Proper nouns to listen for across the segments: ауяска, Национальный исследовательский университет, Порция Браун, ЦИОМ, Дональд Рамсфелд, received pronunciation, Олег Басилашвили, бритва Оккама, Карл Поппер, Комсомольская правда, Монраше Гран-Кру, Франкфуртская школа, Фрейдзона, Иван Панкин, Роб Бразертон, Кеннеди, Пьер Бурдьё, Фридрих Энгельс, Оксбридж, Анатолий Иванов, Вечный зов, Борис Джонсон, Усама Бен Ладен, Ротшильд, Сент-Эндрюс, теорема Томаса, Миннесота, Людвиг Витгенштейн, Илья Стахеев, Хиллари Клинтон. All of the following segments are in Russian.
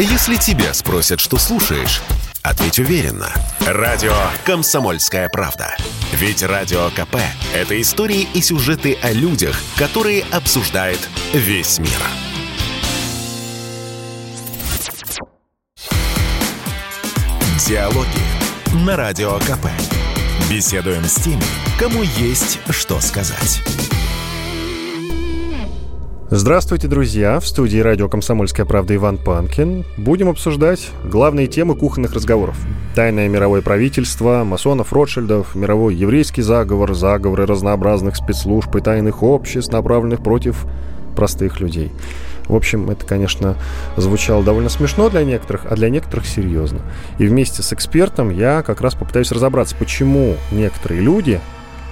Если тебя спросят, что слушаешь, ответь уверенно. Радио «Комсомольская правда». Ведь Радио КП – это истории и сюжеты о людях, которые обсуждает весь мир. Диалоги на Радио КП. Беседуем с теми, кому есть что сказать. Здравствуйте, друзья! В студии радио «Комсомольская правда» Иван Панкин. Будем обсуждать главные темы кухонных разговоров. Тайное мировое правительство, масонов Ротшильдов, мировой еврейский заговор, заговоры разнообразных спецслужб и тайных обществ, направленных против простых людей. В общем, это, конечно, звучало довольно смешно для некоторых, а для некоторых серьезно. И вместе с экспертом я как раз попытаюсь разобраться, почему некоторые люди...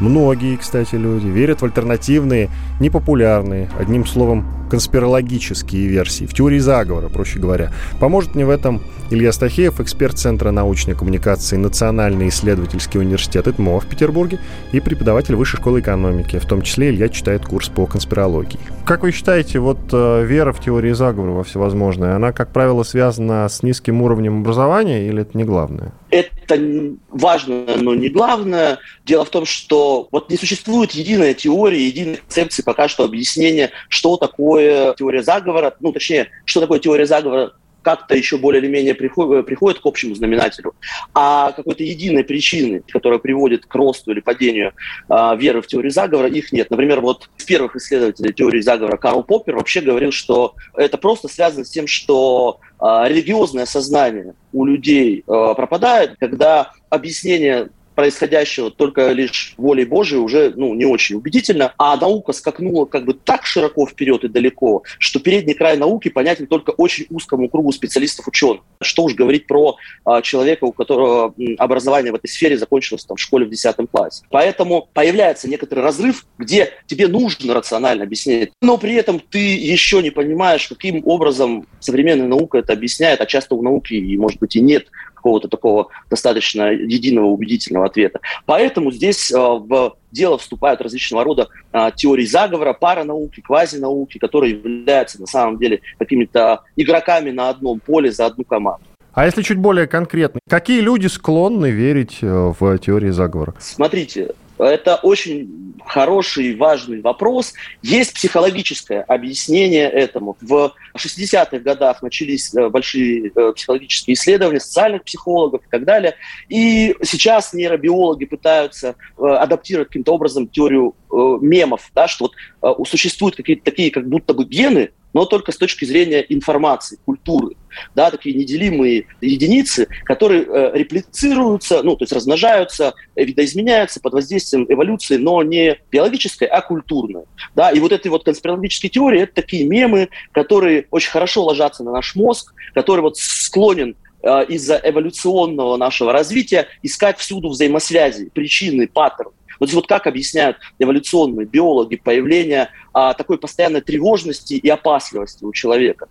Многие, кстати, люди верят в альтернативные, непопулярные, одним словом, конспирологические версии, в теории заговора, проще говоря. Поможет мне в этом Илья Стахеев, эксперт Центра научной коммуникации Национальный исследовательский университет ИТМО в Петербурге и преподаватель Высшей школы экономики. В том числе Илья читает курс по конспирологии. Как вы считаете, вера в теории заговора во всевозможные, она, как правило, связана с низким уровнем образования или это не главное? Это важно, но не главное. Дело в том, что не существует единой теории, единой концепции пока что объяснения, что такое теория заговора, что такое теория заговора как-то еще более или менее приходит к общему знаменателю. А какой-то единой причины, которая приводит к росту или падению веры в теорию заговора, их нет. Например, из первых исследователей теории заговора Карл Поппер вообще говорил, что это просто связано с тем, что религиозное сознание у людей пропадает, когда объяснение происходящего только лишь волей Божией уже не очень убедительно, а наука скакнула так широко вперед и далеко, что передний край науки понятен только очень узкому кругу специалистов-ученых. Что уж говорить про человека, у которого образование в этой сфере закончилось в школе в 10 классе. Поэтому появляется некоторый разрыв, где тебе нужно рационально объяснять, но при этом ты еще не понимаешь, каким образом современная наука это объясняет, а часто у науки, может быть, и нет какого-то такого достаточно единого убедительного ответа. Поэтому здесь в дело вступают различного рода теории заговора, паранауки, квазинауки, которые являются на самом деле какими-то игроками на одном поле за одну команду. А если чуть более конкретно, какие люди склонны верить в теории заговора? Смотрите, это очень хороший и важный вопрос. Есть психологическое объяснение этому. В 60-х годах начались большие психологические исследования социальных психологов и так далее. И сейчас нейробиологи пытаются адаптировать каким-то образом теорию мемов, что существуют какие-то такие как будто бы гены, но только с точки зрения информации, культуры. Такие неделимые единицы, которые реплицируются, размножаются, видоизменяются под воздействием эволюции, но не биологической, а культурной. И эти конспирологические теории – это такие мемы, которые очень хорошо ложатся на наш мозг, который склонен из-за эволюционного нашего развития искать всюду взаимосвязи, причины, паттерны. Как объясняют эволюционные биологи появление такой постоянной тревожности и опасливости у человека.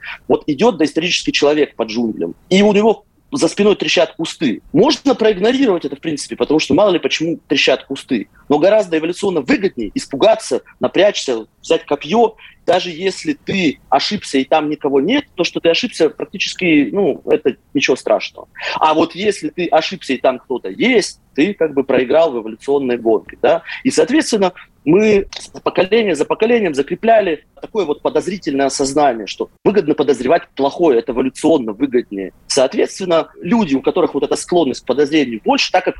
Идет доисторический человек по джунглям, и у него за спиной трещат кусты. Можно проигнорировать это, в принципе, потому что мало ли почему трещат кусты. Но гораздо эволюционно выгоднее испугаться, напрячься, взять копье. Даже если ты ошибся и там никого нет, то, что ты ошибся, практически, это ничего страшного. А если ты ошибся и там кто-то есть, ты проиграл в эволюционной гонке. И, соответственно, мы поколение за поколением закрепляли такое подозрительное сознание, что выгодно подозревать плохое, это эволюционно выгоднее. Соответственно, люди, у которых эта склонность к подозрению больше, так как,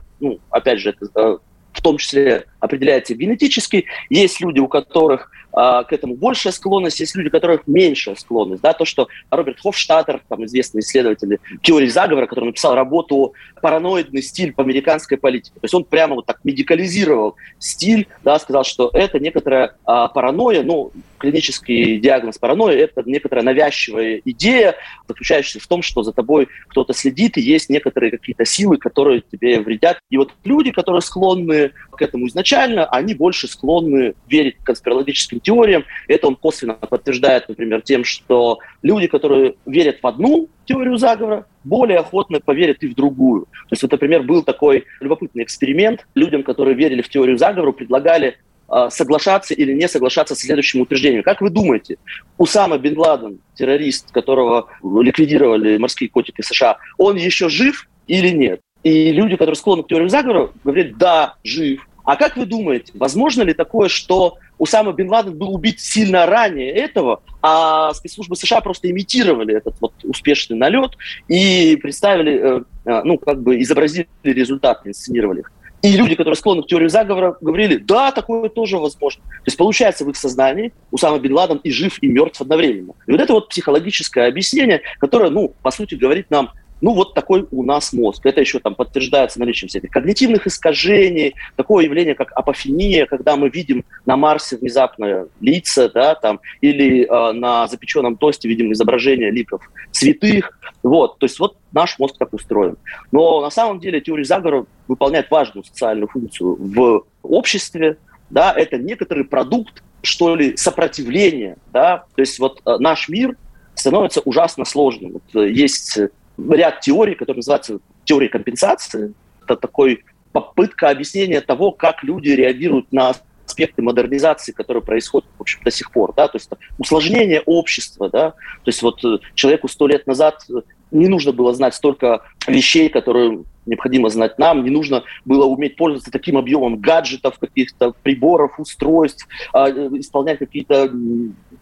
это в том числе определяется генетически, есть люди, у которых к этому большая склонность, есть люди, у которых меньшая склонность. То, что Роберт Хофштадтер, известный исследователь теории заговора, который написал работу «Параноидный стиль по американской политике». То есть он прямо медикализировал стиль, сказал, что это некоторая паранойя, клинический диагноз паранойи – это некоторая навязчивая идея, заключающаяся в том, что за тобой кто-то следит, и есть некоторые какие-то силы, которые тебе вредят. И люди, которые склонны к этому изначально, они больше склонны верить конспирологическим теориям. Это он косвенно подтверждает, например, тем, что люди, которые верят в одну теорию заговора, более охотно поверят и в другую. То есть, например, был такой любопытный эксперимент. Людям, которые верили в теорию заговора, предлагали соглашаться или не соглашаться с следующим утверждением. Как вы думаете, Усама Бен Ладен, террорист, которого ликвидировали морские котики США, он еще жив или нет? И люди, которые склонны к теориям заговора, говорят, да, жив. А как вы думаете, возможно ли такое, что Усама Бен Ладен был убит сильно ранее этого, а спецслужбы США просто имитировали этот вот успешный налет и представили, ну, как бы изобразили результаты, инсценировали их? И люди, которые склонны к теории заговора, говорили, да, такое тоже возможно. То есть получается в их сознании Усама Бен Ладен и жив, и мертв одновременно. И вот это вот психологическое объяснение, которое, ну, по сути, говорит нам, ну, вот такой у нас мозг. Это еще там подтверждается наличием всяких когнитивных искажений, такое явление, как апофения, когда мы видим на Марсе внезапно лица, да, там, или на запеченном тосте видим изображение ликов святых. Вот, то есть вот наш мозг так устроен. Но на самом деле теория заговора выполняет важную социальную функцию в обществе, да, это некоторый продукт, что ли, сопротивления, да, то есть вот наш мир становится ужасно сложным. Вот, есть ряд теорий, которые называются теорией компенсации. Это такой попытка объяснения того, как люди реагируют на аспекты модернизации, которые происходят, в общем, до сих пор. Да? То есть усложнение общества. Да? То есть вот человеку 100 лет назад не нужно было знать столько вещей, которые необходимо знать нам, не нужно было уметь пользоваться таким объемом гаджетов, каких-то приборов, устройств, исполнять какие-то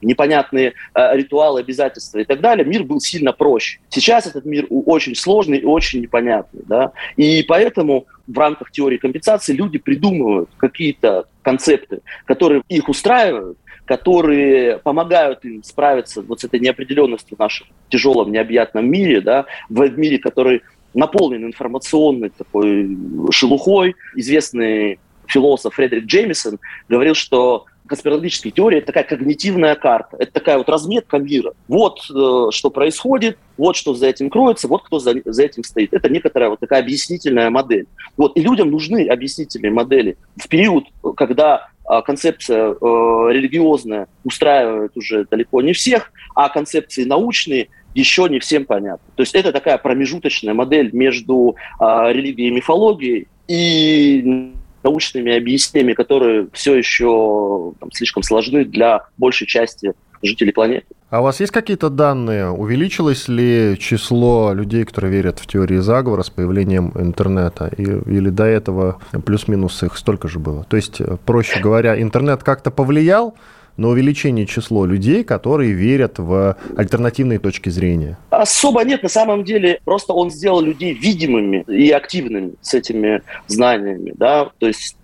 непонятные ритуалы, обязательства и так далее. Мир был сильно проще. Сейчас этот мир очень сложный и очень непонятный. Да? И поэтому в рамках теории компенсации люди придумывают какие-то концепты, которые их устраивают, которые помогают им справиться вот с этой неопределенностью в нашем тяжелом, необъятном мире, да? В мире, который наполнен информационной такой шелухой. Известный философ Фредерик Джеймисон говорил, что конспирологические теории – это такая когнитивная карта, это такая вот разметка мира. Вот что происходит, вот что за этим кроется, вот кто за этим стоит. Это некоторая вот такая объяснительная модель. Вот. И людям нужны объяснительные модели в период, когда концепция религиозная устраивает уже далеко не всех, а концепции научные – еще не всем понятно. То есть это такая промежуточная модель между религией и мифологией и научными объяснениями, которые все еще там, слишком сложны для большей части жителей планеты. А у вас есть какие-то данные? Увеличилось ли число людей, которые верят в теории заговора с появлением интернета? Или до этого плюс-минус их столько же было? То есть, проще говоря, интернет как-то повлиял на увеличение числа людей, которые верят в альтернативные точки зрения? Особо нет. На самом деле просто он сделал людей видимыми и активными с этими знаниями. Да? То есть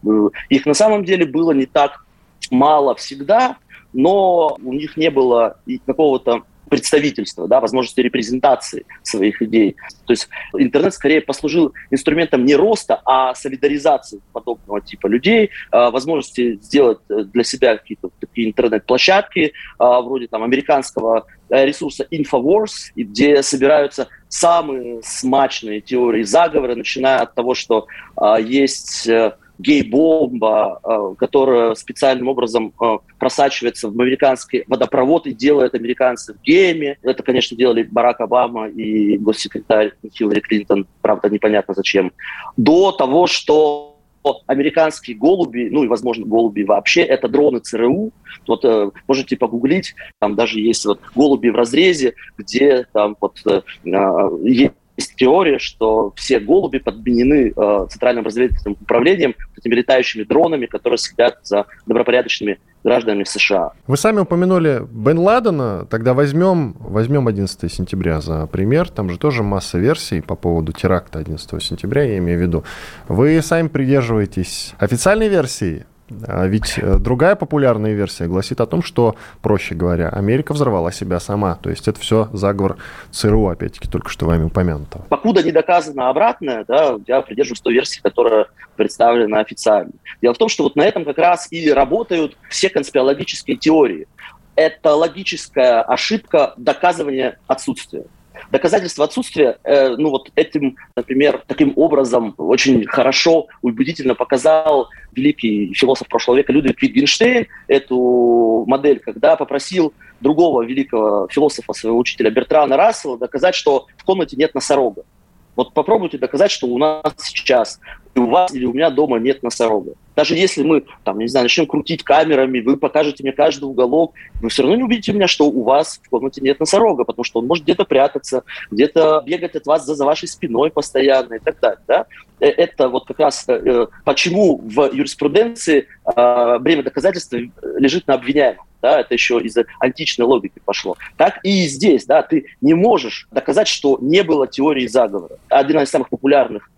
их на самом деле было не так мало всегда, но у них не было какого-то представительства, да, возможности репрезентации своих идей. То есть интернет скорее послужил инструментом не роста, а солидаризации подобного типа людей, возможности сделать для себя какие-то такие интернет-площадки, вроде там американского ресурса Infowars, где собираются самые смачные теории заговора, начиная от того, что есть гей-бомба, которая специальным образом просачивается в американский водопровод и делает американцев геями. Это, конечно, делали Барак Обама и госсекретарь Хиллари Клинтон, правда, непонятно зачем. До того, что американские голуби, ну и, возможно, голуби вообще, это дроны ЦРУ. Вот можете погуглить, там даже есть вот голуби в разрезе, где там вот есть теория, что все голуби подменены Центральным разведывательным управлением этими летающими дронами, которые следят за добропорядочными гражданами США. Вы сами упомянули Бен Ладена. Тогда возьмем 11 сентября за пример. Там же тоже масса версий по поводу теракта 11 сентября, я имею в виду. Вы сами придерживаетесь официальной версии? А ведь другая популярная версия гласит о том, что, проще говоря, Америка взорвала себя сама. То есть это все заговор ЦРУ, опять-таки, только что вами упомянутого. Покуда не доказано обратное, да, я придерживаюсь той версии, которая представлена официально. Дело в том, что вот на этом как раз и работают все конспирологические теории. Это логическая ошибка доказывания отсутствия. Доказательство отсутствия, ну вот этим, например, таким образом очень хорошо, убедительно показал великий философ прошлого века Людвиг Витгенштейн эту модель, когда попросил другого великого философа, своего учителя Бертрана Рассела, доказать, что в комнате нет носорога. Вот попробуйте доказать, что у нас сейчас и у вас или у меня дома нет носорога. Даже если мы, там, не знаю, начнем крутить камерами, вы покажете мне каждый уголок, вы все равно не убедите меня, что у вас в комнате нет носорога, потому что он может где-то прятаться, где-то бегать от вас за вашей спиной постоянно и так далее. Да? Это вот как раз почему в юриспруденции бремя доказательства лежит на обвиняемом. Да? Это еще из античной логики пошло. Так и здесь, да, ты не можешь доказать, что не было теории заговора. Одна из самых популярных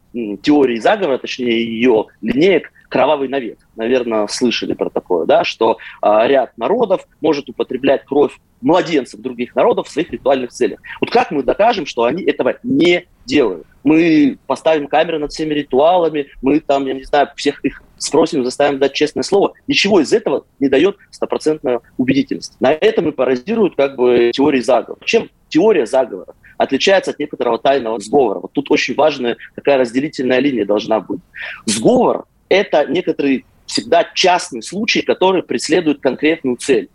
теории заговора, точнее ее линеек, кровавый навет. Наверное, слышали про такое, да, что ряд народов может употреблять кровь младенцев других народов в своих ритуальных целях. Вот как мы докажем, что они этого не делают? Мы поставим камеры над всеми ритуалами, мы там, я не знаю, всех их спросим, заставим дать честное слово. Ничего из этого не дает стопроцентную убедительность. На этом и паразитируют как бы теории заговора. Чем теория заговора отличается от некоторого тайного сговора? Вот тут очень важная такая разделительная линия должна быть. Сговор — это некоторый всегда частный случай, который преследует конкретную цель.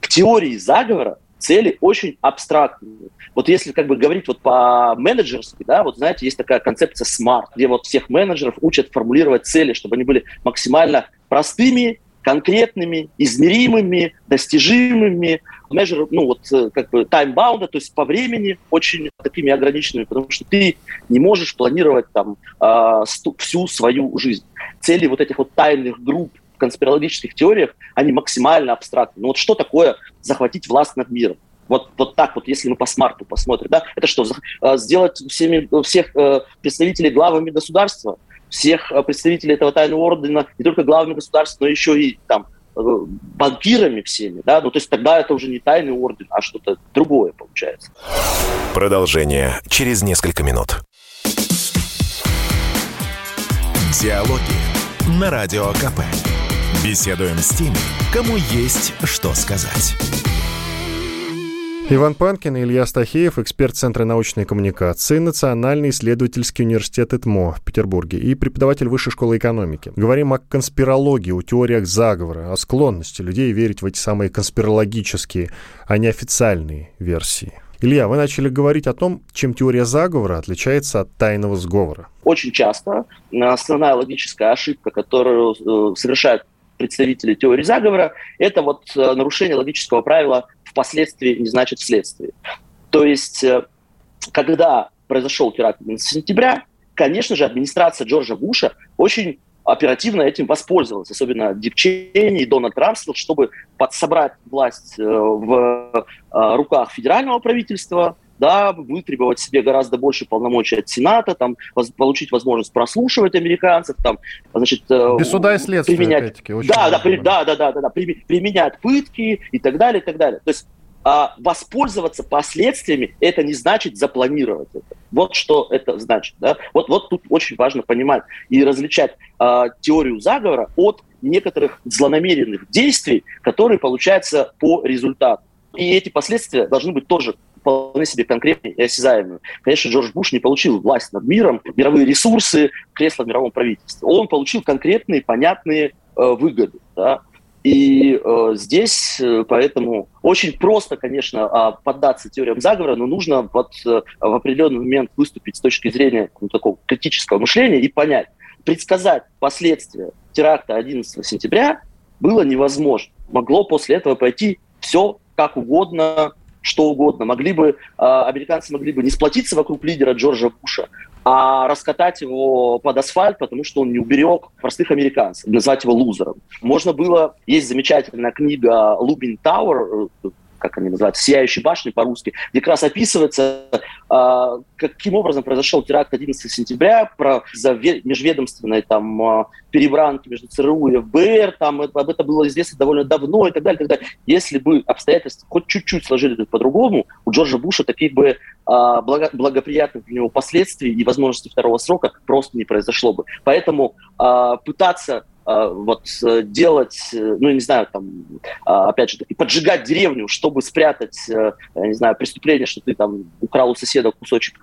В теории заговора цели очень абстрактные. Вот если как бы говорить вот по-менеджерски, да, вот знаете, есть такая концепция SMART, где вот всех менеджеров учат формулировать цели, чтобы они были максимально простыми, конкретными, измеримыми, достижимыми, measure, ну вот как бы time-bound, то есть по времени очень такими ограниченными, потому что ты не можешь планировать там всю свою жизнь. Цели вот этих вот тайных групп в конспирологических теориях, они максимально абстрактны. Ну вот что такое захватить власть над миром? Вот так вот, если мы по смарту посмотрим, да, это что, сделать всех представителей главами государства? Всех представителей этого тайного ордена, не только главами государств, но еще и там банкирами всеми, да, ну то есть тогда это уже не тайный орден, а что-то другое получается. Продолжение через несколько минут. Диалоги на Радио КП. Беседуем с теми, кому есть что сказать. Иван Панкин и Илья Стахеев, эксперт Центра научной коммуникации, Национальный исследовательский университет ИТМО в Петербурге и преподаватель Высшей школы экономики. Говорим о конспирологии, о теориях заговора, о склонности людей верить в эти самые конспирологические, а не официальные версии. Илья, вы начали говорить о том, чем теория заговора отличается от тайного сговора. Очень часто основная логическая ошибка, которую совершают представители теории заговора, это вот нарушение логического правила «впоследствии» не значит «вследствие». То есть, когда произошел теракт 11 сентября, конечно же, администрация Джорджа Буша очень оперативно этим воспользовалась, особенно Дик Чейни и Дональд Рамсфелд, чтобы подсобрать власть в руках федерального правительства, да, вытребовать себе гораздо больше полномочий от Сената, там, получить возможность прослушивать американцев, там, значит, без суда и следствия, применять, опять-таки, очень применять пытки и так далее, и так далее. То есть воспользоваться последствиями — это не значит запланировать это. Вот что это значит. Да? Вот тут очень важно понимать и различать теорию заговора от некоторых злонамеренных действий, которые получаются по результату. И эти последствия должны быть тоже вполне себе конкретные и осязаемые. Конечно, Джордж Буш не получил власть над миром, мировые ресурсы, кресло в мировом правительстве. Он получил конкретные, понятные выгоды. Да? И здесь поэтому очень просто, конечно, поддаться теориям заговора, но нужно в определенный момент выступить с точки зрения такого критического мышления и понять, предсказать последствия теракта 11 сентября было невозможно. Могло после этого пойти все как угодно, что угодно. Американцы могли бы не сплотиться вокруг лидера Джорджа Буша, а раскатать его под асфальт, потому что он не уберег простых американцев, назвать его лузером. Можно было... Есть замечательная книга «Looming Tower», как они называют, «Сияющие башни» по-русски, где как раз описывается, каким образом произошел теракт 11 сентября, про межведомственные там перебранки между ЦРУ и ФБР, там об этом было известно довольно давно и так далее, и так далее. Если бы обстоятельства хоть чуть-чуть сложились по-другому, у Джорджа Буша таких бы благоприятных для него последствий и возможностей второго срока просто не произошло бы. Поэтому пытаться делать, ну, я не знаю, там, опять же, поджигать деревню, чтобы спрятать, я не знаю, преступление, что ты там украл у соседа кусочек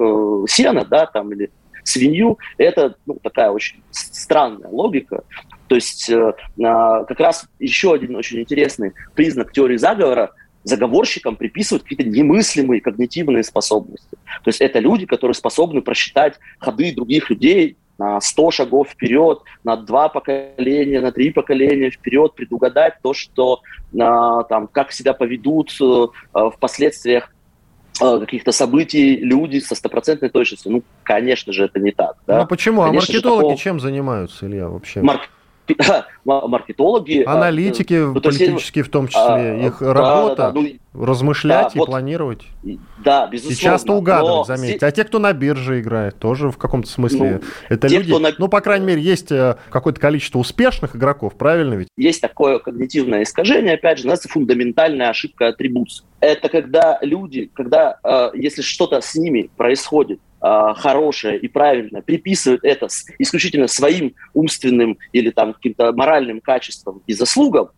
сена, да, там, или свинью, это, ну, такая очень странная логика. То есть, как раз еще один очень интересный признак теории заговора: заговорщикам приписывают какие-то немыслимые когнитивные способности. То есть это люди, которые способны просчитать ходы других людей, на 100 шагов вперед, на 2 поколения, на 3 поколения вперед, предугадать то, что, там, как себя поведут в последствиях каких-то событий люди со стопроцентной точностью. Ну, конечно же, это не так. Да? Ну, почему? Конечно, а маркетологи чем занимаются, Илья, вообще? Маркетологи... Аналитики политические в том числе. Их работа размышлять и планировать. Да, безусловно. И часто угадывать, заметьте. А те, кто на бирже играет, тоже в каком-то смысле. Это те, люди... по крайней мере, есть какое-то количество успешных игроков, правильно ведь? Есть такое когнитивное искажение, опять же, называется фундаментальная ошибка атрибуции. Это когда люди, если что-то с ними происходит, хорошее и правильное, приписывают это исключительно своим умственным или там каким-то моральным качествам и заслугам,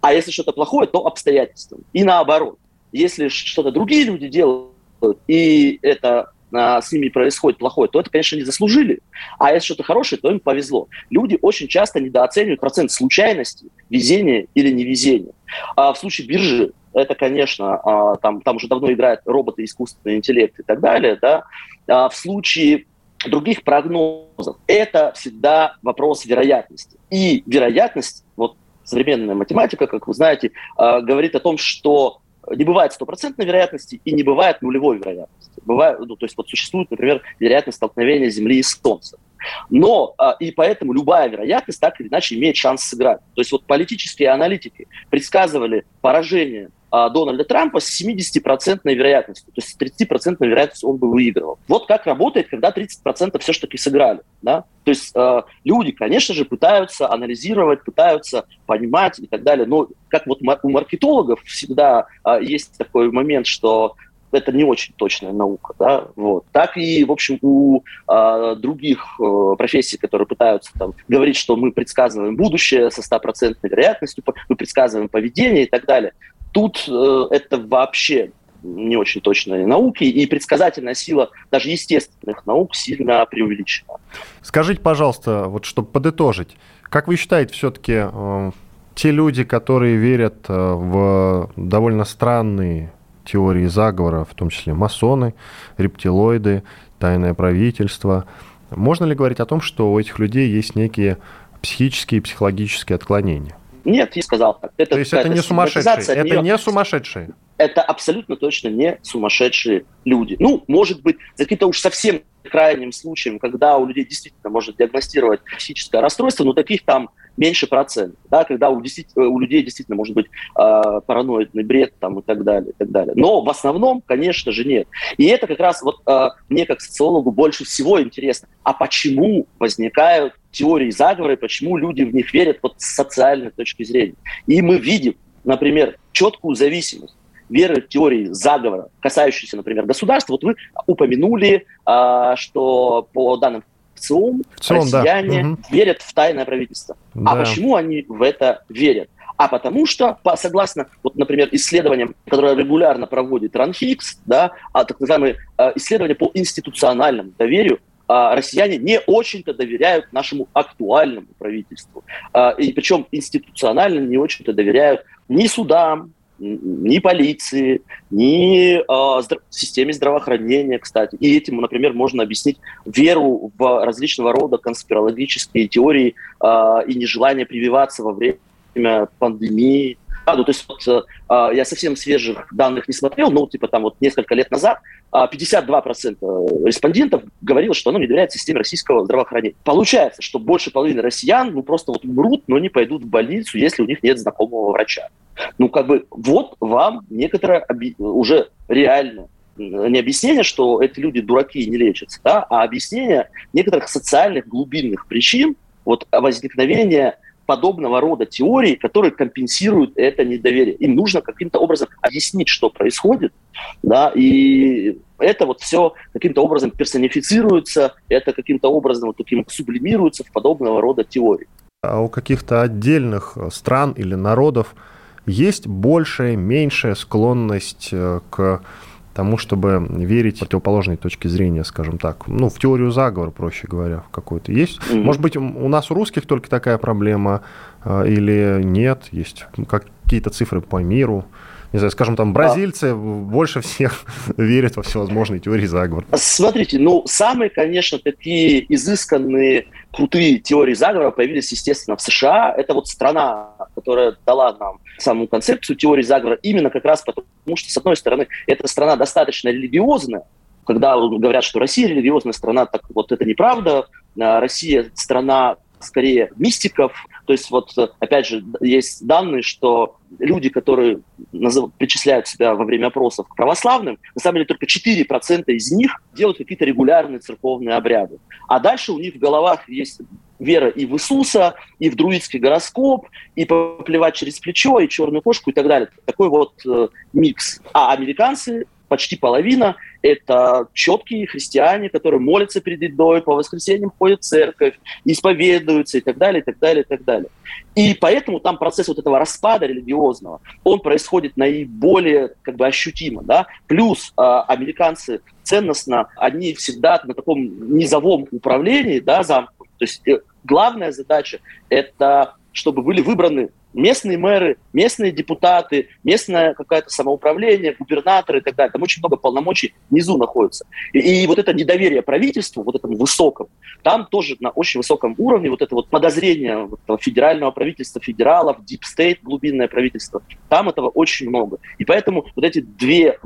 а если что-то плохое, то обстоятельствам. И наоборот, если что-то другие люди делают, и это с ними происходит плохое, то это, конечно, не заслужили. А если что-то хорошее, то им повезло. Люди очень часто недооценивают процент случайности, везения или невезения. А в случае биржи это, конечно, там уже давно играют роботы, искусственный интеллект и так далее. Да? А в случае других прогнозов это всегда вопрос вероятности. И вероятность, вот современная математика, как вы знаете, говорит о том, что не бывает стопроцентной вероятности и не бывает нулевой вероятности. Бывает, ну, то есть вот существует, например, вероятность столкновения Земли и Солнца. Но и поэтому любая вероятность так или иначе имеет шанс сыграть. То есть вот политические аналитики предсказывали поражение Дональда Трампа с 70% вероятностью. То есть с 30% вероятностью он бы выигрывал. Вот как работает, когда 30% все-таки сыграли. Да? То есть люди, конечно же, пытаются анализировать, пытаются понимать и так далее. Но как вот у маркетологов всегда есть такой момент, что это не очень точная наука. Да? Вот. Так и, в общем, у других профессий, которые пытаются там, говорить, что мы предсказываем будущее со 100% вероятностью, мы предсказываем поведение и так далее. Тут это вообще не очень точные науки, и предсказательная сила даже естественных наук сильно преувеличена. Скажите, пожалуйста, вот чтобы подытожить, как вы считаете, все-таки те люди, которые верят в довольно странные теории заговора, в том числе масоны, рептилоиды, тайное правительство, можно ли говорить о том, что у этих людей есть некие психические и психологические отклонения? Нет, я сказал так. То есть это не сумасшедшие? Это не сумасшедшие? Это абсолютно точно не сумасшедшие люди. Ну, может быть, за каким-то уж совсем крайним случаем, когда у людей действительно можно диагностировать психическое расстройство, но таких там меньше процентов. Да, когда у людей действительно может быть параноидный бред там, и так далее, и так далее. Но в основном, конечно же, нет. И это как раз вот мне как социологу больше всего интересно. А почему возникают теории заговора и почему люди в них верят вот с социальной точки зрения? И мы видим, например, четкую зависимость веры в теории заговора, касающиеся, например, государства. Вот вы упомянули, что по данным ЦИОМ, россияне верят в тайное правительство. Да. А почему они в это верят? А потому что, согласно, вот, например, исследованиям, которые регулярно проводит РАНХИКС, да, так называемые исследования по институциональному доверию, россияне не очень-то доверяют нашему актуальному правительству. И причем институционально не очень-то доверяют ни судам, ни полиции, ни системе здравоохранения, кстати. И этим, например, можно объяснить веру в различного рода конспирологические теории и нежелание прививаться во время пандемии. Ну, то есть вот, я совсем свежих данных не смотрел, но типа там вот несколько лет назад 52% респондентов говорило, что оно не доверяет системе российского здравоохранения. Получается, что больше половины россиян просто вот умрут, но не пойдут в больницу, если у них нет знакомого врача. Ну, как бы, вот вам некоторое уже реально не объяснение, что эти люди дураки и не лечатся, да, а объяснение некоторых социальных глубинных причин вот возникновения подобного рода теории, которые компенсируют это недоверие. Им нужно каким-то образом объяснить, что происходит, да, и это вот все каким-то образом персонифицируется, это каким-то образом вот таким сублимируется в подобного рода теории. А у каких-то отдельных стран или народов есть большая, меньшая склонность к тому, чтобы верить в противоположной точке зрения, скажем так. Ну, в теорию заговора, проще говоря, какую-то есть. Mm-hmm. Может быть, у нас у русских только такая проблема или нет? Есть какие-то цифры по миру? не знаю, скажем, там бразильцы больше всех верят во всевозможные теории заговора? Смотрите, ну, самые, конечно, такие изысканные, крутые теории заговора появились, естественно, в США. Это вот страна, которая дала нам саму концепцию теории заговора, именно как раз потому, что, с одной стороны, эта страна достаточно религиозная. Когда говорят, что Россия религиозная страна, так вот это неправда. Россия страна скорее мистиков. То есть вот, опять же, есть данные, что люди, которые причисляют себя во время опросов к православным, на самом деле только 4% из них делают какие-то регулярные церковные обряды. А дальше у них в головах есть вера и в Иисуса, и в друидский гороскоп, и поплевать через плечо, и черную кошку, и так далее. Такой вот микс. А американцы, почти половина, это четкие христиане, которые молятся перед едой, по воскресеньям ходят в церковь, исповедуются и так далее, и так далее, и так далее. И поэтому там процесс вот этого распада религиозного, он происходит наиболее как бы ощутимо, да? Плюс американцы ценностно, они всегда на таком низовом управлении, да, замкнуты. То есть главная задача – это чтобы были выбраны местные мэры, местные депутаты, местное какое-то самоуправление, губернаторы и так далее. Там очень много полномочий внизу находится. И вот это недоверие правительству, вот этому высокому, там тоже на очень высоком уровне вот это вот подозрение вот федерального правительства, федералов, deep state, глубинное правительство, там этого очень много. И поэтому вот эти две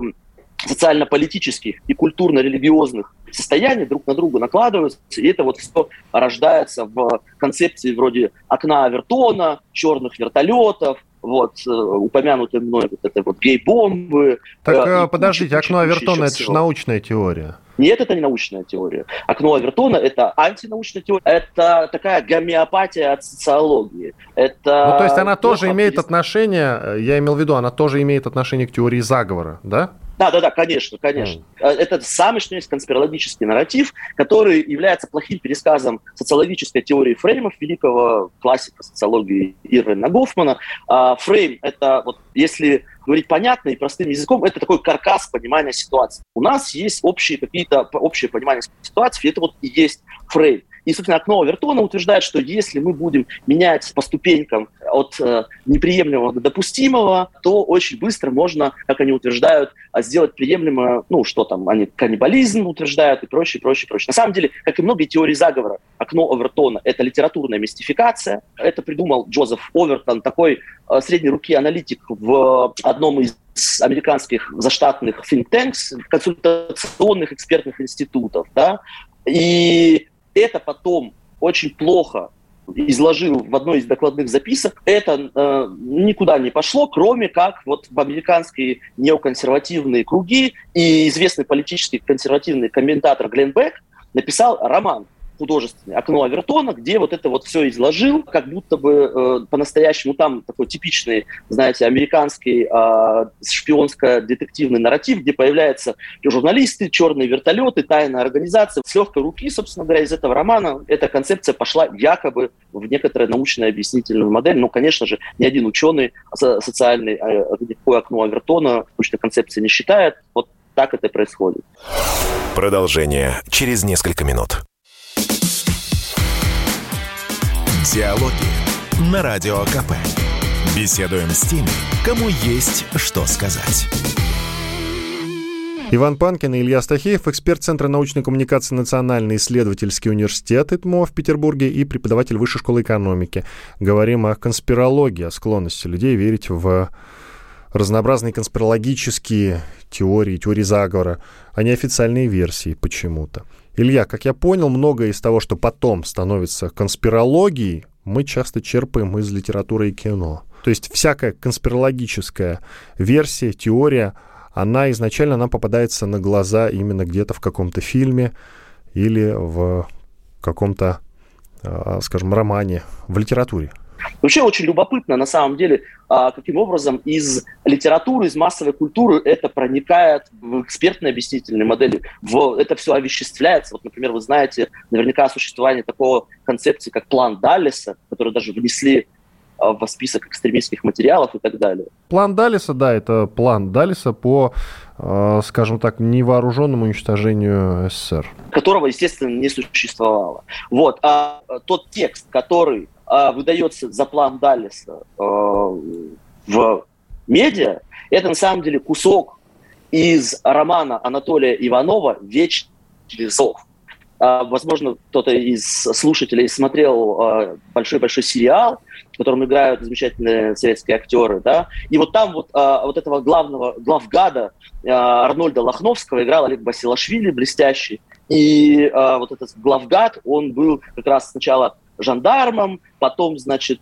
социально-политических и культурно-религиозных состояния друг на друга накладываются, и это вот все рождается в концепции вроде окна Овертона, черных вертолетов, вот, упомянутой мной вот этой вот гей-бомбы. Так, подождите, окно Овертона – это же научная теория. Нет, это не научная теория. Окно Овертона – это антинаучная теория, это такая гомеопатия от социологии. Это... Ну, то есть она тоже имеет отношение, я имел в виду, она тоже имеет отношение к теории заговора, да? Да, конечно, конечно. Это самый, что есть, конспирологический нарратив, который является плохим пересказом социологической теории Фрейма, великого классика социологии Ирвина Гофмана. Фрейм – это, вот, если говорить понятно и простым языком, это такой каркас понимания ситуации. У нас есть общие какие-то, общее понимание ситуации, и это вот и есть Фрейм. И, собственно, окно Овертона утверждает, что если мы будем менять по ступенькам от неприемлемого до допустимого, то очень быстро можно, как они утверждают, сделать приемлемое, ну, что там, они каннибализм утверждают и прочее, прочее, прочее. На самом деле, как и многие теории заговора, окно Овертона – это литературная мистификация. Это придумал Джозеф Овертон, такой средней руки аналитик в одном из американских заштатных think tanks, консультационных экспертных институтов, да, и это потом очень плохо изложил в одной из докладных записок. Это никуда не пошло, кроме как вот в американские неоконсервативные круги. И известный политический консервативный комментатор Гленбек написал роман художественный «Окно Овертона», где вот это вот все изложил, как будто бы по-настоящему там такой типичный, знаете, американский шпионско-детективный нарратив, где появляются журналисты, черные вертолеты, тайная организация. С легкой руки, собственно говоря, из этого романа эта концепция пошла якобы в некоторую научно-объяснительную модель. Но, конечно же, ни один ученый социальный никакое окно Овертона научной концепции не считает. Вот так это происходит. Продолжение через несколько минут. Диалоги на Радио КП. Беседуем с теми, кому есть что сказать. Иван Панкин и Илья Стахеев, эксперт Центра научной коммуникации Национальный исследовательский университет ИТМО в Петербурге и преподаватель Высшей школы экономики. Говорим о конспирологии, о склонности людей верить в разнообразные конспирологические теории, теории заговора, а не официальные версии почему-то. Илья, как я понял, многое из того, что потом становится конспирологией, мы часто черпаем из литературы и кино. То есть всякая конспирологическая версия, теория, она изначально нам попадается на глаза именно где-то в каком-то фильме или в каком-то, скажем, романе, в литературе. Вообще очень любопытно, на самом деле, каким образом из литературы, из массовой культуры это проникает в экспертные объяснительные модели. Это все овеществляется. Вот, например, вы знаете наверняка о существовании такого концепции, как план Даллеса, который даже внесли в список экстремистских материалов и так далее. План Даллеса, да, это план Даллеса по, скажем так, невооруженному уничтожению СССР. Которого, естественно, не существовало. Вот. А тот текст, который выдается за план Даллеса в медиа, Это на самом деле кусок из романа Анатолия Иванова «Вечный зов». Возможно, кто-то из слушателей смотрел большой-большой сериал, в котором играют замечательные советские актеры, да? И вот там вот этого главгада Арнольда Лохновского играл Олег Басилашвили, блестящий. И вот этот главгад, он был как раз сначала жандармом, потом, значит,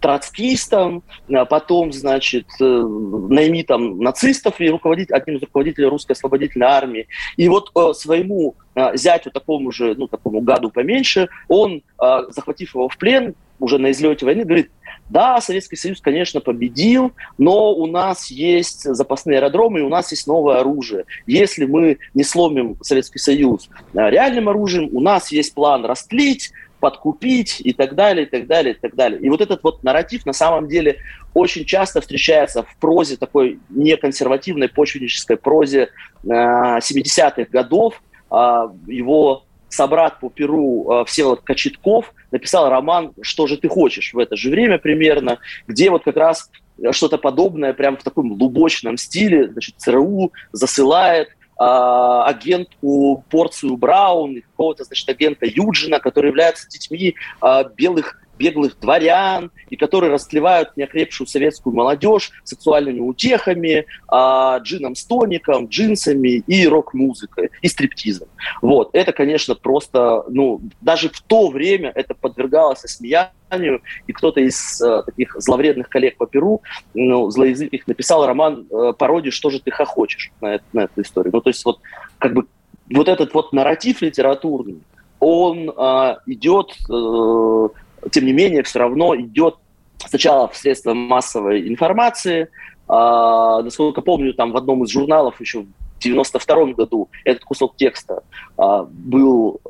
троцкистом, потом, значит, наймитом нацистов и одним из руководителей русской освободительной армии. И вот своему зятю, такому же, ну, такому гаду поменьше, он, захватив его в плен, уже на излете войны, говорит: да, Советский Союз, конечно, победил, но у нас есть запасные аэродромы, и у нас есть новое оружие. Если мы не сломим Советский Союз реальным оружием, у нас есть план растлить, подкупить и так далее, и так далее, и так далее. И вот этот вот нарратив на самом деле очень часто встречается в прозе, такой неконсервативной почвеннической прозе 70-х годов. Его собрат по перу Всеволод Кочетков написал роман «Что же ты хочешь» в это же время примерно, где вот как раз что-то подобное прям в таком лубочном стиле, значит, ЦРУ засылает агентку Порцию Браун и какого-то, значит, агента Юджина, которые являются детьми белых беглых дворян, и которые растлевают неокрепшую советскую молодежь сексуальными утехами, джином с тоником, джинсами и рок-музыкой, и стриптизом. Вот. Это, конечно, просто... Ну, даже в то время это подвергалось осмеянию, и кто-то из таких зловредных коллег по перу, ну, злоязыких, написал роман пародию «Что же ты хохочешь» на эту историю. Ну, то есть вот как бы вот этот вот нарратив литературный, он идет... тем не менее, все равно идет сначала в средства массовой информации. Насколько помню, там в одном из журналов еще в 1992 году этот кусок текста был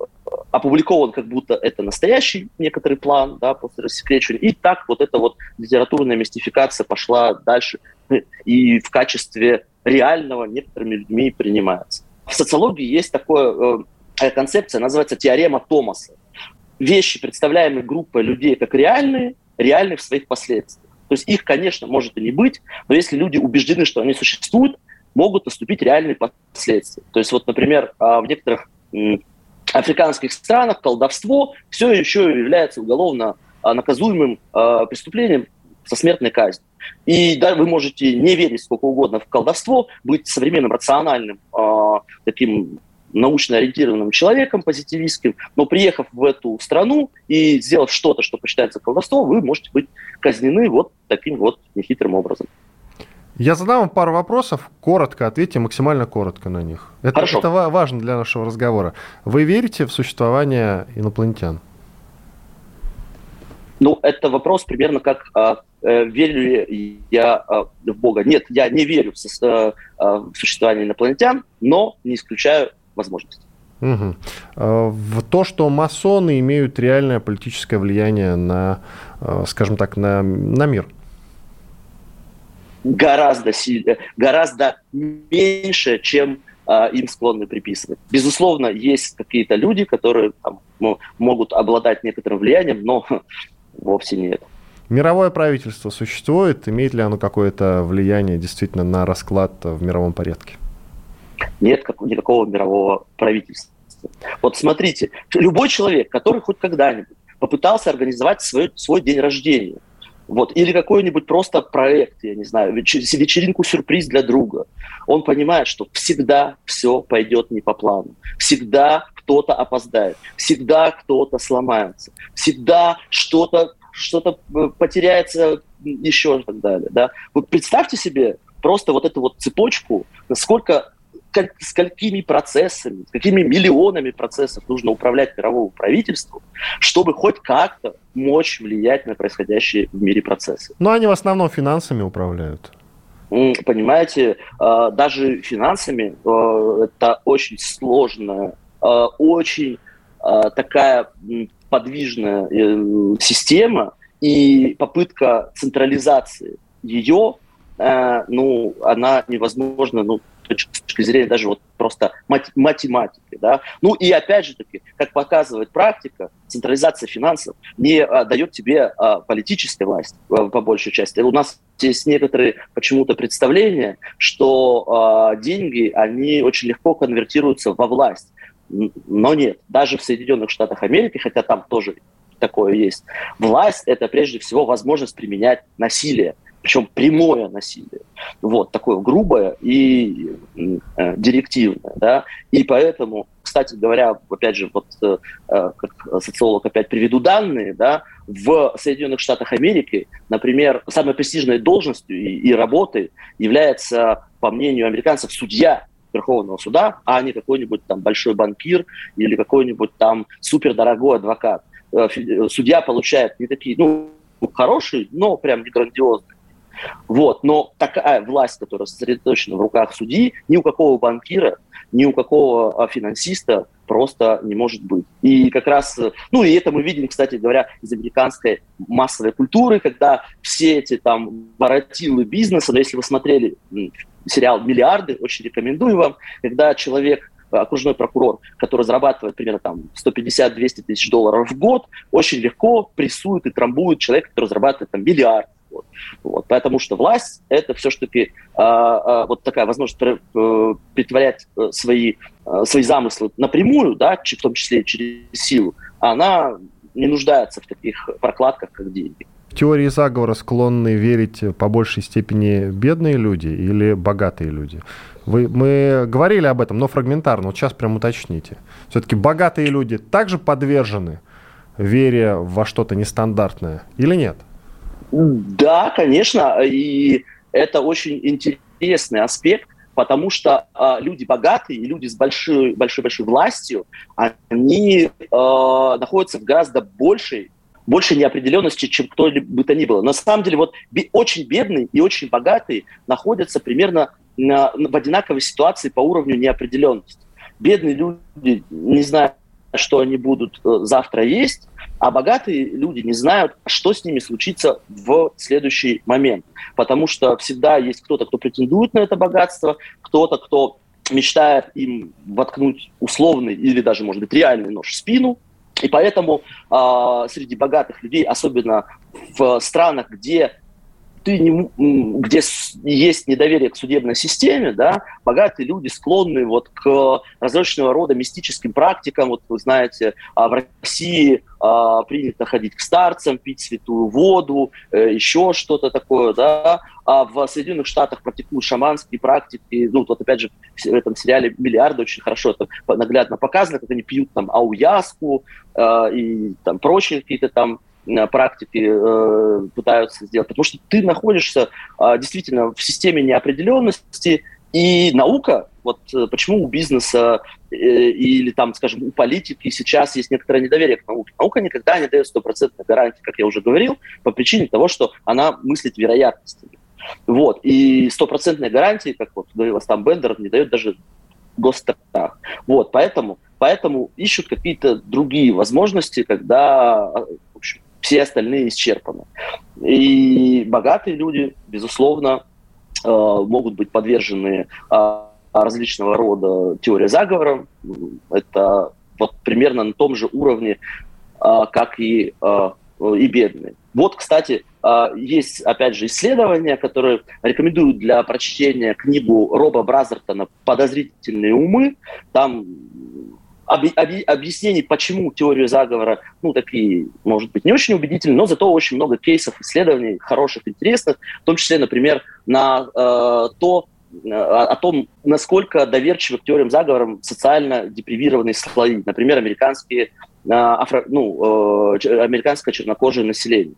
опубликован, как будто это настоящий некоторый план, да, после рассекречивания. И так вот эта вот литературная мистификация пошла дальше и в качестве реального некоторыми людьми принимается. В социологии есть такая концепция, называется теорема Томаса. Вещи, представляемые группой людей как реальные, реальны в своих последствиях. То есть их, конечно, может и не быть, но если люди убеждены, что они существуют, могут наступить реальные последствия. То есть вот, например, в некоторых африканских странах колдовство все еще является уголовно наказуемым преступлением со смертной казнью. И да, вы можете не верить сколько угодно в колдовство, быть современным, рациональным, таким научно ориентированным человеком, позитивистским, но приехав в эту страну и сделав что-то, что посчитается колдовством, вы можете быть казнены вот таким вот нехитрым образом. Я задам вам пару вопросов, коротко ответьте, максимально коротко на них. Это важно для нашего разговора. Вы верите в существование инопланетян? Ну, это вопрос примерно как верю ли я в Бога. Нет, я не верю в существование инопланетян, но не исключаю возможности. Угу. В то, что масоны имеют реальное политическое влияние на, скажем так, на мир? Гораздо меньше, чем им склонны приписывать. Безусловно, есть какие-то люди, которые там, могут обладать некоторым влиянием, но вовсе нет. Мировое правительство существует? Имеет ли оно какое-то влияние действительно на расклад в мировом порядке? Нет никакого мирового правительства. Вот смотрите, любой человек, который хоть когда-нибудь попытался организовать свой день рождения, вот, или какой-нибудь просто проект, я не знаю, вечеринку-сюрприз для друга, он понимает, что всегда все пойдет не по плану, всегда кто-то опоздает, всегда кто-то сломается, всегда что-то потеряется еще и так далее. Да? Вот представьте себе просто вот эту вот цепочку, насколько... с какими процессами, с какими миллионами процессов нужно управлять мировому правительству, чтобы хоть как-то мочь влиять на происходящие в мире процессы. Но они в основном финансами управляют. Понимаете, даже финансами это очень сложная, очень такая подвижная система, и попытка централизации ее, она невозможна, с точки зрения даже вот просто математики. Да? Ну и опять же таки, как показывает практика, централизация финансов не дает тебе политической власти по большей части. У нас есть некоторые почему-то представления, что деньги, они очень легко конвертируются во власть. Но нет, даже в Соединенных Штатах Америки, хотя там тоже такое есть, власть – это прежде всего возможность применять насилие, причем прямое насилие, вот, такое грубое и директивное. Да? И поэтому, кстати говоря, опять же, вот, как социолог опять приведу данные, да, в Соединенных Штатах Америки, например, самой престижной должностью и работой является, по мнению американцев, судья Верховного суда, а не какой-нибудь там большой банкир или какой-нибудь там супердорогой адвокат. Судья получает не такие, ну, хорошие, но прям не грандиозные. Вот. Но такая власть, которая сосредоточена в руках судьи, ни у какого банкира, ни у какого финансиста просто не может быть. И как раз, ну, и это мы видим, кстати говоря, из американской массовой культуры, когда все эти там воротилы бизнеса, но если вы смотрели сериал «Миллиарды», очень рекомендую вам, когда человек, окружной прокурор, который зарабатывает примерно там 150-200 тысяч долларов в год, очень легко прессует и трамбует человека, который зарабатывает там миллиард. Вот. Потому что власть – это все-таки вот такая возможность притворять свои замыслы напрямую, да, в том числе через силу, она не нуждается в таких прокладках, как деньги. В теории заговора склонны верить по большей степени бедные люди или богатые люди? Мы говорили об этом, но фрагментарно, вот сейчас прям уточните. Все-таки богатые люди также подвержены вере во что-то нестандартное или нет? Да, конечно, и это очень интересный аспект, потому что люди богатые, люди с большой властью, они находятся в гораздо большей неопределенности, чем кто бы то ни было. На самом деле, вот очень бедные и очень богатые находятся примерно в одинаковой ситуации по уровню неопределенности. Бедные люди не знают, что они будут завтра есть, а богатые люди не знают, что с ними случится в следующий момент. Потому что всегда есть кто-то, кто претендует на это богатство, кто-то, кто мечтает им воткнуть условный или даже, может быть, реальный нож в спину. И поэтому среди богатых людей, особенно в странах, где есть недоверие к судебной системе, да, богатые люди склонны вот к различного рода мистическим практикам. Вот вы знаете, в России принято ходить к старцам, пить святую воду, еще что-то такое, да. А в Соединенных Штатах практикуют шаманские практики. Ну, вот опять же, в этом сериале «Миллиарды» очень хорошо это наглядно показано, как они пьют там ауяску и там прочие какие-то там практики пытаются сделать. Потому что ты находишься действительно в системе неопределенности, и наука, вот почему у бизнеса или там, скажем, у политики сейчас есть некоторое недоверие к науке. Наука никогда не дает стопроцентных гарантий, как я уже говорил, по причине того, что она мыслит вероятностями. Вот. И стопроцентные гарантии, как вот говорил там Бендер, не дает даже госстратах. Вот. Поэтому ищут какие-то другие возможности, когда в общем, все остальные исчерпаны. И богатые люди, безусловно, могут быть подвержены различного рода теории заговора. Это вот примерно на том же уровне, как и бедные. Вот, кстати, есть, опять же, исследования, которые рекомендуют для прочтения книгу Роба Бразертона «Подозрительные умы». Там объяснений, почему теорию заговора, ну, такие, может быть, не очень убедительные, но зато очень много кейсов, исследований хороших, интересных, в том числе, например, о том, насколько доверчивы к теориям заговора социально депривированные слои, например, американское чернокожее население.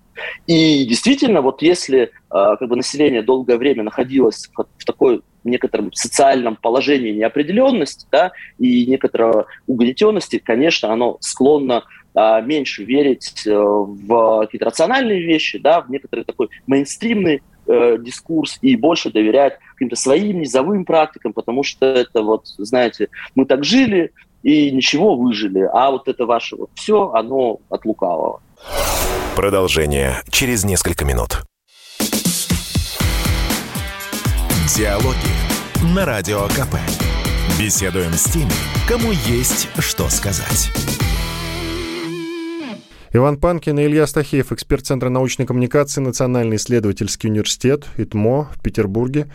И действительно, вот если как бы население долгое время находилось в такой некотором социальном положении неопределенности, да, и некоторой угнетенности, конечно, оно склонно меньше верить в какие-то рациональные вещи, да, в некоторый такой мейнстримный дискурс и больше доверять каким-то своим низовым практикам, потому что это вот, знаете, мы так жили и ничего, выжили, а вот это ваше вот все, оно от лукавого. Продолжение через несколько минут. Диалоги на Радио КП. Беседуем с теми, кому есть что сказать. Иван Панкин и Илья Стахеев, эксперт Центра научной коммуникации, Национальный исследовательский университет ИТМО в Петербурге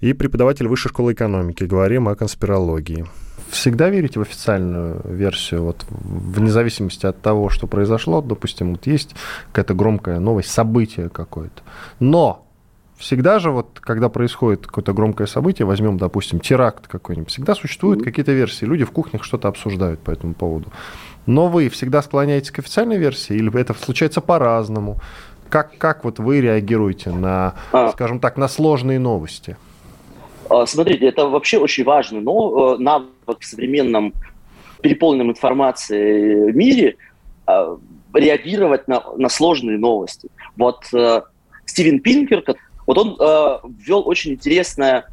и преподаватель Высшей школы экономики. Говорим о конспирологии. Всегда верите в официальную версию, вот, вне зависимости от того, что произошло? Допустим, вот есть какая-то громкая новость, событие какое-то. Но всегда же, вот, когда происходит какое-то громкое событие, возьмем, допустим, теракт какой-нибудь, всегда существуют какие-то версии, люди в кухнях что-то обсуждают по этому поводу. Но вы всегда склоняетесь к официальной версии, или это случается по-разному? Как вот вы реагируете на, скажем так, на сложные новости? Смотрите, это вообще очень важно, но навык в современном переполненном информацией мире реагировать на сложные новости. Вот Стивен Пинкер, вот он ввел очень интересное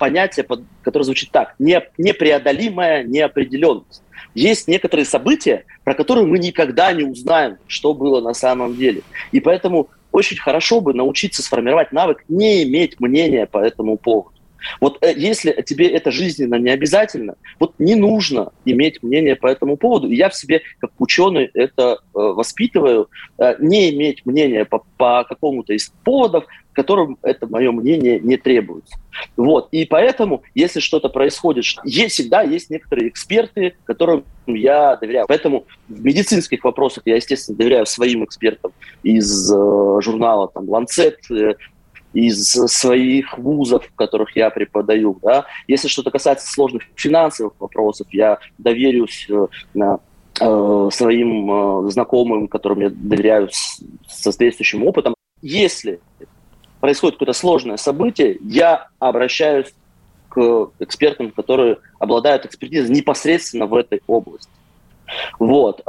понятие, которое звучит так: непреодолимая неопределенность. Есть некоторые события, про которые мы никогда не узнаем, что было на самом деле. И поэтому очень хорошо бы научиться сформировать навык не иметь мнения по этому поводу. Вот если тебе это жизненно не обязательно, вот не нужно иметь мнение по этому поводу. И я в себе, как ученый, это воспитываю. Не иметь мнения по какому-то из поводов, которым это мое мнение не требуется. Вот. И поэтому, если что-то происходит, всегда есть некоторые эксперты, которым я доверяю. Поэтому в медицинских вопросах я, естественно, доверяю своим экспертам из журнала там, «Ланцет», из своих вузов, в которых я преподаю. Да. Если что-то касается сложных финансовых вопросов, я доверюсь своим знакомым, которым я доверяю со соответствующим опытом. Если происходит какое-то сложное событие, я обращаюсь к экспертам, которые обладают экспертизой непосредственно в этой области. Вот.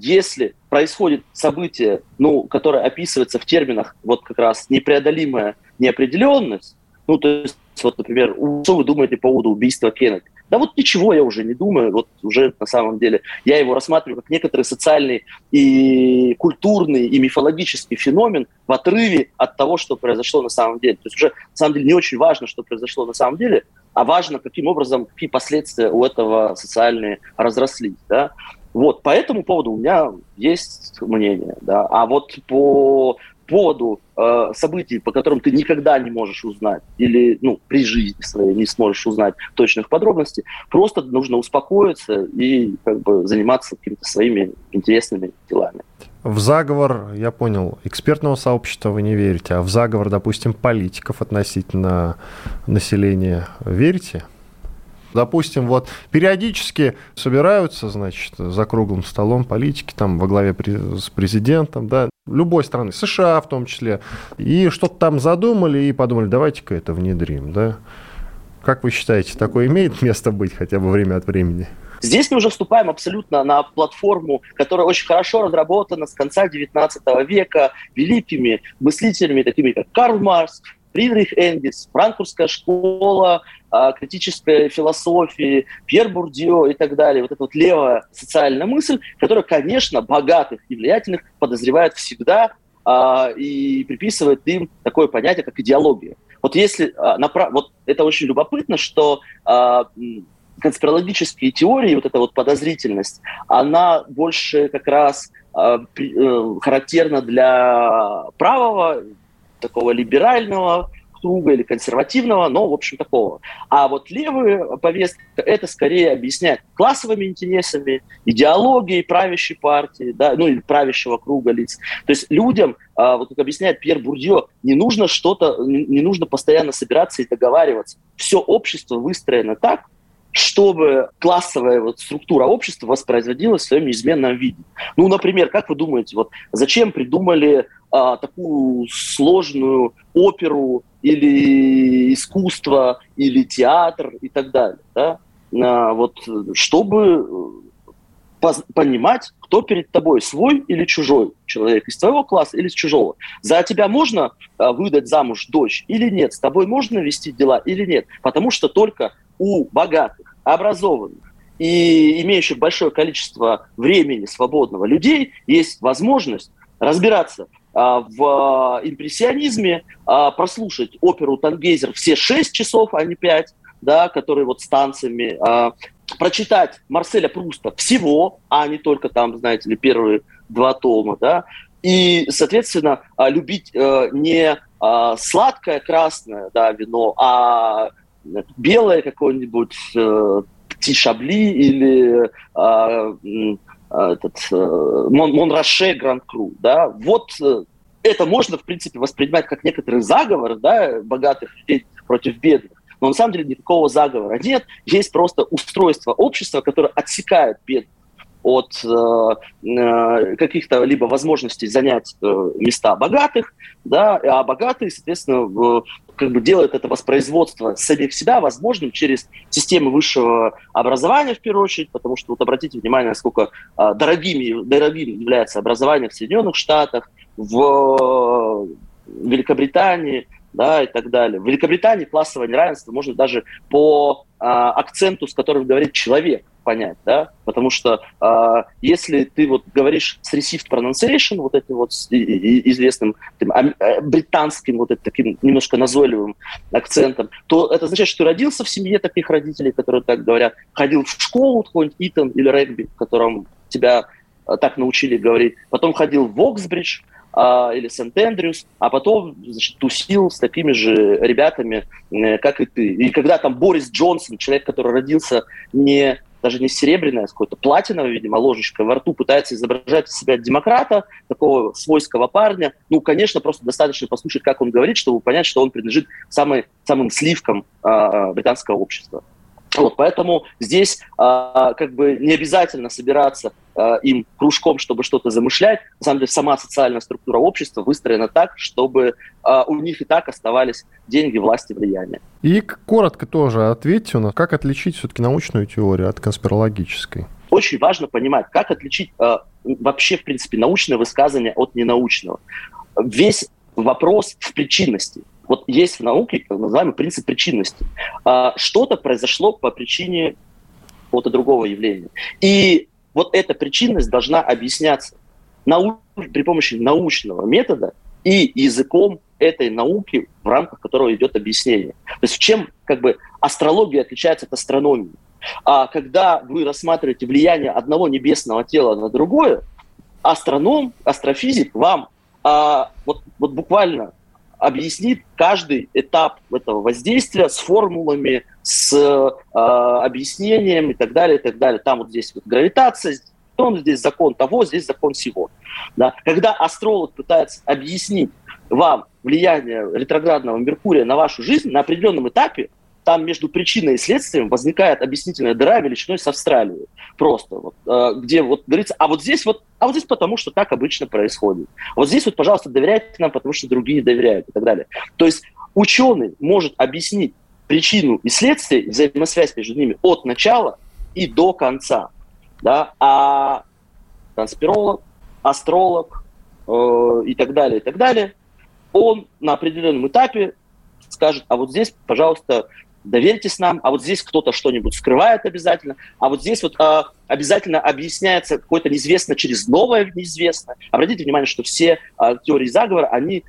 Если происходит событие, которое описывается в терминах вот как раз непреодолимая неопределенность, то есть, вот, например, что вы думаете по поводу убийства Кеннеди? Да вот ничего я уже не думаю, вот уже на самом деле я его рассматриваю как некоторый социальный и культурный и мифологический феномен в отрыве от того, что произошло на самом деле. То есть уже на самом деле не очень важно, что произошло на самом деле, а важно, каким образом, какие последствия у этого социальные разрослись. Да? Вот, по этому поводу у меня есть мнение. Да? А вот по поводу событий, по которым ты никогда не можешь узнать, или при жизни своей не сможешь узнать точных подробностей, просто нужно успокоиться и заниматься какими-то своими интересными делами. В заговор, я понял, экспертного сообщества вы не верите, а в заговор, допустим, политиков относительно населения верите? Допустим, вот периодически собираются, значит, за круглым столом политики, там, во главе с президентом, да, любой страны, США в том числе, и что-то там задумали и подумали, давайте-ка это внедрим, да. Как вы считаете, такое имеет место быть хотя бы время от времени? Здесь мы уже вступаем абсолютно на платформу, которая очень хорошо разработана с конца XIX века великими мыслителями, такими как Карл Маркс, Фридрих Энгельс, Франкфуртская школа критической философии, Пьер Бурдьё и так далее. Вот эта вот левая социальная мысль, которая, конечно, богатых и влиятельных подозревает всегда и приписывает им такое понятие, как идеология. Вот если вот это очень любопытно, что конспирологические теории, вот эта вот подозрительность, она больше как раз характерна для правого, такого либерального круга или консервативного, но, в общем, такого. А вот левая повестка это скорее объясняет классовыми интересами, идеологией правящей партии, да, или правящего круга лиц. То есть людям, вот как объясняет Пьер Бурдьё, не нужно постоянно собираться и договариваться. Все общество выстроено так, чтобы классовая вот структура общества воспроизводилась в своем неизменном виде. Например, как вы думаете, вот зачем придумали такую сложную оперу или искусство, или театр и так далее? Да? Чтобы понимать, кто перед тобой, свой или чужой человек, из твоего класса или из чужого. За тебя можно выдать замуж дочь или нет? С тобой можно вести дела или нет? Потому что только у богатых, образованных и имеющих большое количество времени свободного людей есть возможность разбираться в импрессионизме, прослушать оперу «Тангейзер» все 6 часов, а не 5, да, который вот с танцами, прочитать Марселя Пруста всего, а не только там, знаете ли, первые два тома, да, и, соответственно, любить не сладкое красное, да, вино, а белое какое-нибудь Ти-Шабли или Монраше Гран-Кру, да, вот это можно, в принципе, воспринимать как некоторый заговор, да, богатых людей против бедных. Но на самом деле никакого заговора нет. Есть просто устройство общества, которое отсекает бедных от каких-то либо возможностей занять места богатых, да, а богатые, соответственно, как бы делают это воспроизводство самих себя возможным через систему высшего образования, в первую очередь, потому что, вот обратите внимание, насколько дорогим является образование в Соединенных Штатах, в Великобритании, да, и так далее. В Великобритании классовое неравенство можно даже по акценту, с которым говорит человек, понять, да, потому что если ты вот говоришь с received pronunciation, вот этим вот известным британским вот таким немножко назойливым акцентом, то это означает, что ты родился в семье таких родителей, которые так говорят, ходил в школу, какой-нибудь Итон или Регби, в котором тебя так научили говорить, потом ходил в Оксбридж, или Сент-Эндрюс, а потом, значит, тусил с такими же ребятами, как и ты. И когда там Борис Джонсон, человек, который родился не, даже не серебряной, а с какой-то платиновой, видимо, ложечкой во рту, пытается изображать из себя демократа, такого свойского парня, ну, конечно, просто достаточно послушать, как он говорит, чтобы понять, что он принадлежит самым сливкам британского общества. Вот, поэтому здесь как бы не обязательно собираться им кружком, чтобы что-то замышлять. На самом деле сама социальная структура общества выстроена так, чтобы у них и так оставались деньги, власть и влияние. И коротко тоже ответьте, как отличить все-таки научную теорию от конспирологической? Очень важно понимать, как отличить вообще, в принципе, научное высказывание от ненаучного. Весь вопрос в причинности. Вот есть в науке так называемый принцип причинности. Что-то произошло по причине какого-то другого явления. И вот эта причинность должна объясняться при помощи научного метода и языком этой науки, в рамках которого идет объяснение. То есть чем как бы астрология отличается от астрономии? А когда вы рассматриваете влияние одного небесного тела на другое, астроном, астрофизик вам вот буквально объяснит каждый этап этого воздействия с формулами, с объяснением и так далее, и так далее. Там вот здесь вот гравитация, здесь закон того, здесь закон сего. Да? Когда астролог пытается объяснить вам влияние ретроградного Меркурия на вашу жизнь, на определенном этапе там между причиной и следствием возникает объяснительная дыра величиной с Австралией. Просто. Вот, где вот говорится, а вот здесь потому, что так обычно происходит. Вот здесь вот, пожалуйста, доверяйте нам, потому что другие доверяют и так далее. То есть ученый может объяснить причину и следствие, взаимосвязь между ними от начала и до конца. Да? А конспиролог, астролог и так далее, он на определенном этапе скажет, а вот здесь, пожалуйста, доверьтесь нам, а вот здесь кто-то что-нибудь скрывает обязательно, а вот здесь вот обязательно объясняется какое-то неизвестное через новое неизвестное. Обратите внимание, что все теории заговора, они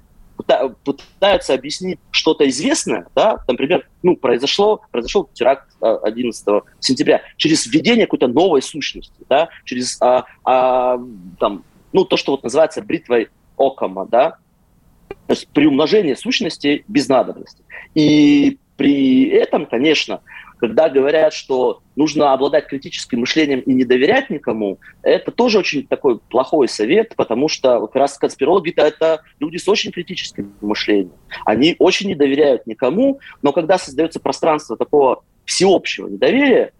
пытаются объяснить что-то известное, да? Например, произошел теракт 11 сентября, через введение какой-то новой сущности, да? Через то, что вот называется бритвой Оккама, да? То есть при умножении сущностей без надобности. И при этом, конечно, когда говорят, что нужно обладать критическим мышлением и не доверять никому, это тоже очень такой плохой совет, потому что как раз конспирологи-то это люди с очень критическим мышлением. Они очень не доверяют никому, но когда создается пространство такого всеобщего недоверия,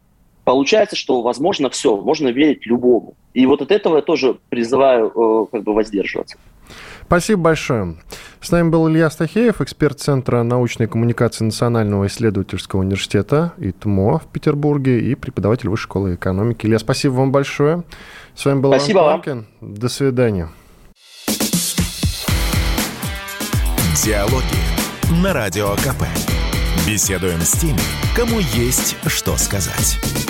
получается, что возможно все, можно верить любому. И вот от этого я тоже призываю как бы воздерживаться. Спасибо большое. С нами был Илья Стахеев, эксперт Центра научной коммуникации Национального исследовательского университета ИТМО в Петербурге и преподаватель Высшей школы экономики. Илья, спасибо вам большое. С вами был Иван Панкин. До свидания. Диалоги на Радио КП. Беседуем с теми, кому есть что сказать.